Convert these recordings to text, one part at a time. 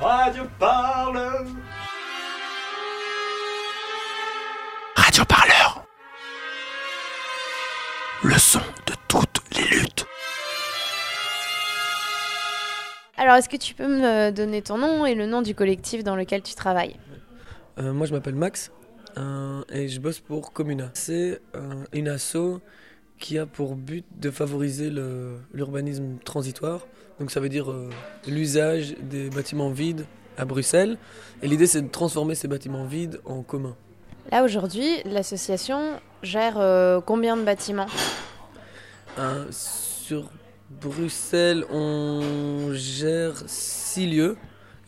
Radio Parleur. Radio Parleur. Le son de toutes les luttes. Alors, est-ce que tu peux me donner ton nom et le nom du collectif dans lequel tu travailles ? Moi, je m'appelle Max et je bosse pour Communa. C'est une asso qui a pour but de favoriser l'urbanisme transitoire. Donc ça veut dire l'usage des bâtiments vides à Bruxelles. Et l'idée, c'est de transformer ces bâtiments vides en commun. Là, aujourd'hui, l'association gère combien de bâtiments ? Sur Bruxelles, on gère 6 lieux.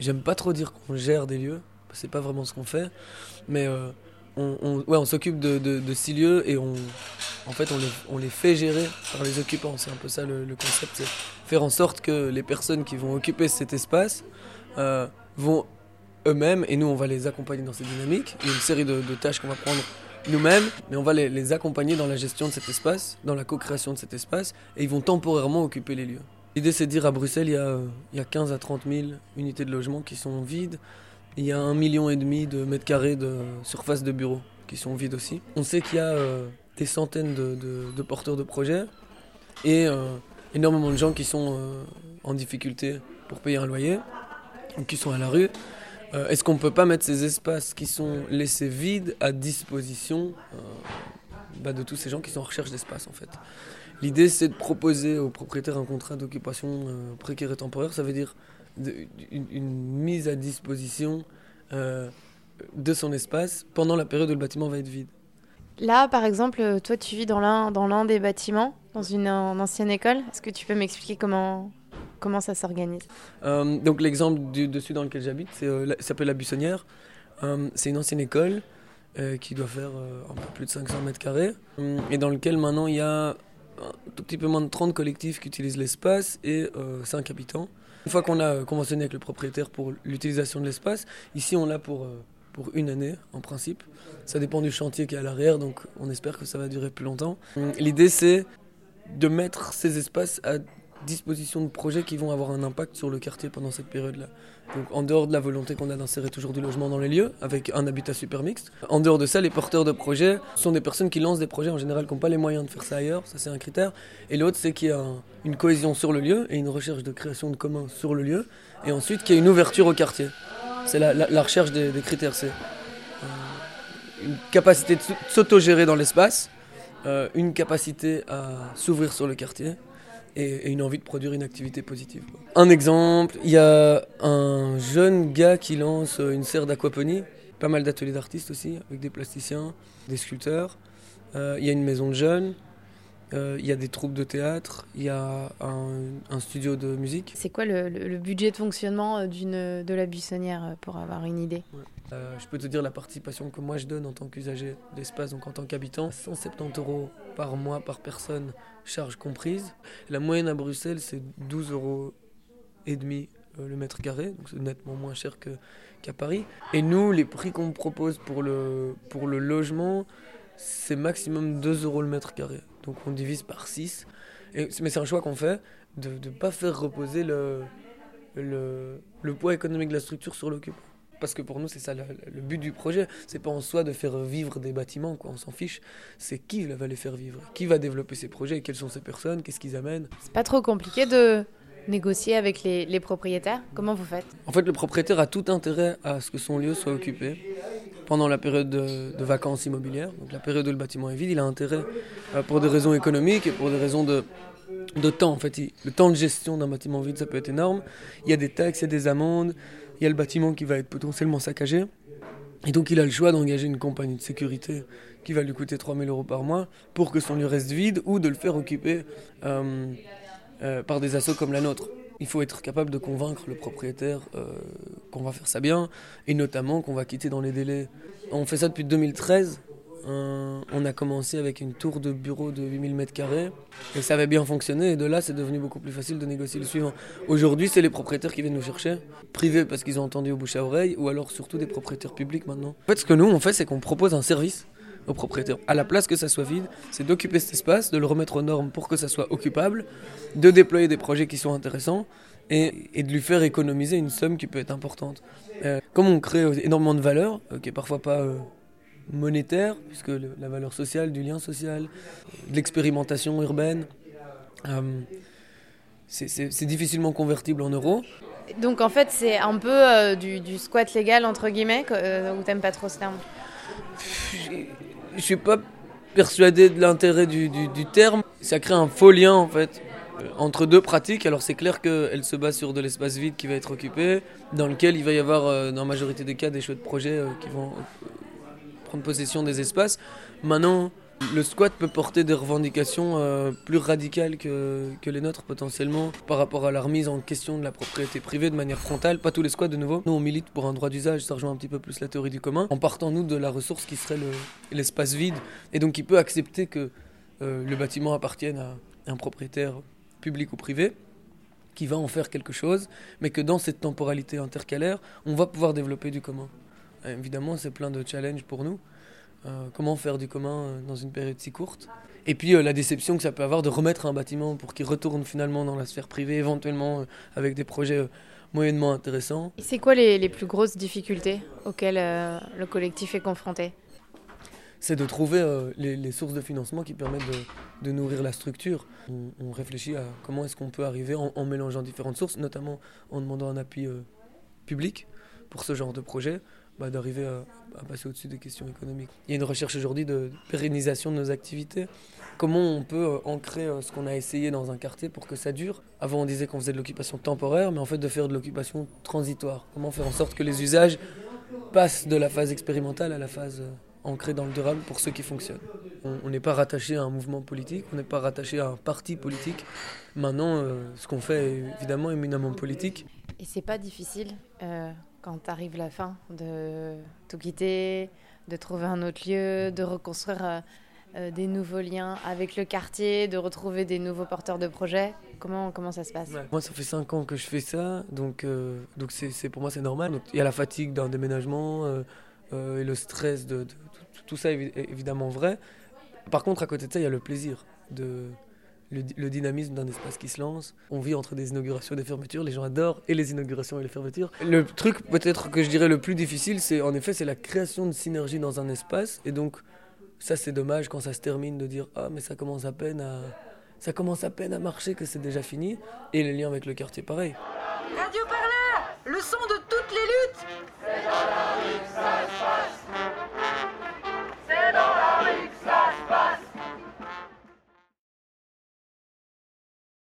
J'aime pas trop dire qu'on gère des lieux, c'est pas vraiment ce qu'on fait. Mais on s'occupe de 6 lieux et on les fait gérer par les occupants. C'est un peu ça le concept, c'est faire en sorte que les personnes qui vont occuper cet espace vont eux-mêmes, et nous on va les accompagner dans cette dynamique. Il y a une série de tâches qu'on va prendre nous-mêmes, mais on va les accompagner dans la gestion de cet espace, dans la co-création de cet espace, et ils vont temporairement occuper les lieux. L'idée, c'est de dire à Bruxelles, il y a 15 000 à 30 000 unités de logement qui sont vides. Il y a 1,5 million de mètres carrés de surface de bureaux qui sont vides aussi. On sait qu'il y a des centaines de porteurs de projets et énormément de gens qui sont en difficulté pour payer un loyer, qui sont à la rue. Est-ce qu'on ne peut pas mettre ces espaces qui sont laissés vides à disposition de tous ces gens qui sont en recherche d'espace, en fait ? L'idée, c'est de proposer aux propriétaires un contrat d'occupation précaire et temporaire. Ça veut dire une mise à disposition de son espace pendant la période où le bâtiment va être vide. Là, par exemple, toi, tu vis dans l'un des bâtiments, dans une ancienne école. Est-ce que tu peux m'expliquer comment ça s'organise ? Donc l'exemple du dessus dans lequel j'habite, ça s'appelle la Buissonnière. C'est une ancienne école qui doit faire un peu plus de 500 mètres carrés et dans lequel maintenant il y a un tout petit peu moins de 30 collectifs qui utilisent l'espace et 5 habitants. Une fois qu'on a conventionné avec le propriétaire pour l'utilisation de l'espace, ici on l'a pour une année en principe. Ça dépend du chantier qui est à l'arrière, donc on espère que ça va durer plus longtemps. L'idée, c'est de mettre ces espaces à disposition de projets qui vont avoir un impact sur le quartier pendant cette période-là. Donc en dehors de la volonté qu'on a d'insérer toujours du logement dans les lieux, avec un habitat super mixte, en dehors de ça, les porteurs de projets sont des personnes qui lancent des projets en général qui n'ont pas les moyens de faire ça ailleurs, ça c'est un critère. Et l'autre, c'est qu'il y a une cohésion sur le lieu et une recherche de création de commun sur le lieu, et ensuite qu'il y a une ouverture au quartier. C'est la recherche des critères, c'est une capacité de s'autogérer dans l'espace, une capacité à s'ouvrir sur le quartier, et une envie de produire une activité positive. Un exemple, il y a un jeune gars qui lance une serre d'aquaponie, pas mal d'ateliers d'artistes aussi, avec des plasticiens, des sculpteurs. Il y a une maison de jeunes, il y a des troupes de théâtre, il y a un studio de musique. C'est quoi le budget de fonctionnement de la Buissonnière, pour avoir une idée ? Ouais. Je peux te dire la participation que moi je donne en tant qu'usager d'espace, donc en tant qu'habitant, 170 € par mois par personne, charges comprises. La moyenne à Bruxelles, c'est 12,5 € le mètre carré, donc c'est nettement moins cher qu'à Paris. Et nous, les prix qu'on propose pour le logement, c'est maximum 2 € le mètre carré, donc on divise par 6. Mais c'est un choix qu'on fait de ne pas faire reposer le poids économique de la structure sur l'occupant. Parce que pour nous, c'est ça le but du projet. C'est pas en soi de faire vivre des bâtiments, quoi, on s'en fiche. C'est qui va les faire vivre, qui va développer ces projets, quelles sont ces personnes, qu'est-ce qu'ils amènent. C'est pas trop compliqué de négocier avec les propriétaires ? Comment vous faites ? En fait, le propriétaire a tout intérêt à ce que son lieu soit occupé pendant la période de vacances immobilières. Donc la période où le bâtiment est vide, il a intérêt, pour des raisons économiques et pour des raisons de temps. En fait, le temps de gestion d'un bâtiment vide, ça peut être énorme. Il y a des taxes, il y a des amendes. Il y a le bâtiment qui va être potentiellement saccagé. Et donc il a le choix d'engager une compagnie de sécurité qui va lui coûter 3 000 € par mois pour que son lieu reste vide, ou de le faire occuper par des assos comme la nôtre. Il faut être capable de convaincre le propriétaire qu'on va faire ça bien, et notamment qu'on va quitter dans les délais. On fait ça depuis 2013. On a commencé avec une tour de bureau de 8000 m2 et ça avait bien fonctionné, et de là c'est devenu beaucoup plus facile de négocier le suivant. Aujourd'hui, c'est les propriétaires qui viennent nous chercher, privés parce qu'ils ont entendu au bouche à oreille, ou alors surtout des propriétaires publics maintenant. En fait, ce que nous on fait, c'est qu'on propose un service aux propriétaires. À la place que ça soit vide, c'est d'occuper cet espace, de le remettre aux normes pour que ça soit occupable, de déployer des projets qui sont intéressants et de lui faire économiser une somme qui peut être importante. Comme on crée énormément de valeur, qui est parfois pas monétaire, puisque la valeur sociale, du lien social, de l'expérimentation urbaine, c'est difficilement convertible en euros. Donc en fait c'est un peu du squat légal entre guillemets, ou t'aimes pas trop ce terme? Je suis pas persuadé de l'intérêt du terme. Ça crée un faux lien en fait entre deux pratiques. Alors c'est clair qu'elle se base sur de l'espace vide qui va être occupé, dans lequel il va y avoir dans la majorité des cas des chouettes projets qui vont prendre possession des espaces. Maintenant le squat peut porter des revendications plus radicales que les nôtres potentiellement par rapport à la remise en question de la propriété privée de manière frontale. Pas tous les squats de nouveau. Nous on milite pour un droit d'usage, ça rejoint un petit peu plus la théorie du commun, en partant nous de la ressource qui serait l'espace vide et donc qui peut accepter que le bâtiment appartienne à un propriétaire public ou privé qui va en faire quelque chose, mais que dans cette temporalité intercalaire, on va pouvoir développer du commun. Et évidemment c'est plein de challenges pour nous. Comment faire du commun dans une période si courte? Et puis la déception que ça peut avoir de remettre un bâtiment pour qu'il retourne finalement dans la sphère privée, éventuellement avec des projets moyennement intéressants. Et c'est quoi les plus grosses difficultés auxquelles le collectif est confronté? C'est de trouver les sources de financement qui permettent de nourrir la structure. On réfléchit à comment est-ce qu'on peut arriver en mélangeant différentes sources, notamment en demandant un appui public pour ce genre de projet. D'arriver à passer au-dessus des questions économiques. Il y a une recherche aujourd'hui de pérennisation de nos activités. Comment on peut ancrer ce qu'on a essayé dans un quartier pour que ça dure? Avant, on disait qu'on faisait de l'occupation temporaire, mais en fait, de faire de l'occupation transitoire. Comment faire en sorte que les usages passent de la phase expérimentale à la phase ancrée dans le durable pour ceux qui fonctionnent? On n'est pas rattaché à un mouvement politique, on n'est pas rattaché à un parti politique. Maintenant, ce qu'on fait est évidemment éminemment politique. Et c'est pas difficile quand t'arrives la fin de tout quitter, de trouver un autre lieu, de reconstruire des nouveaux liens avec le quartier, de retrouver des nouveaux porteurs de projets. Comment ça se passe? Moi, ça fait 5 ans que je fais ça, donc c'est, pour moi c'est normal. Il y a la fatigue d'un déménagement et le stress, de tout ça est évidemment vrai. Par contre, à côté de ça, il y a le plaisir de... Le dynamisme d'un espace qui se lance. On vit entre des inaugurations et des fermetures, les gens adorent et les inaugurations et les fermetures. Le truc peut-être que je dirais le plus difficile, c'est en effet c'est la création de synergie dans un espace. Et donc ça c'est dommage quand ça se termine de dire ah mais ça commence à peine à marcher que c'est déjà fini. Et les liens avec le quartier pareil. Radio Parleur, le son de toutes les luttes. C'est dans la rue que ça se passe.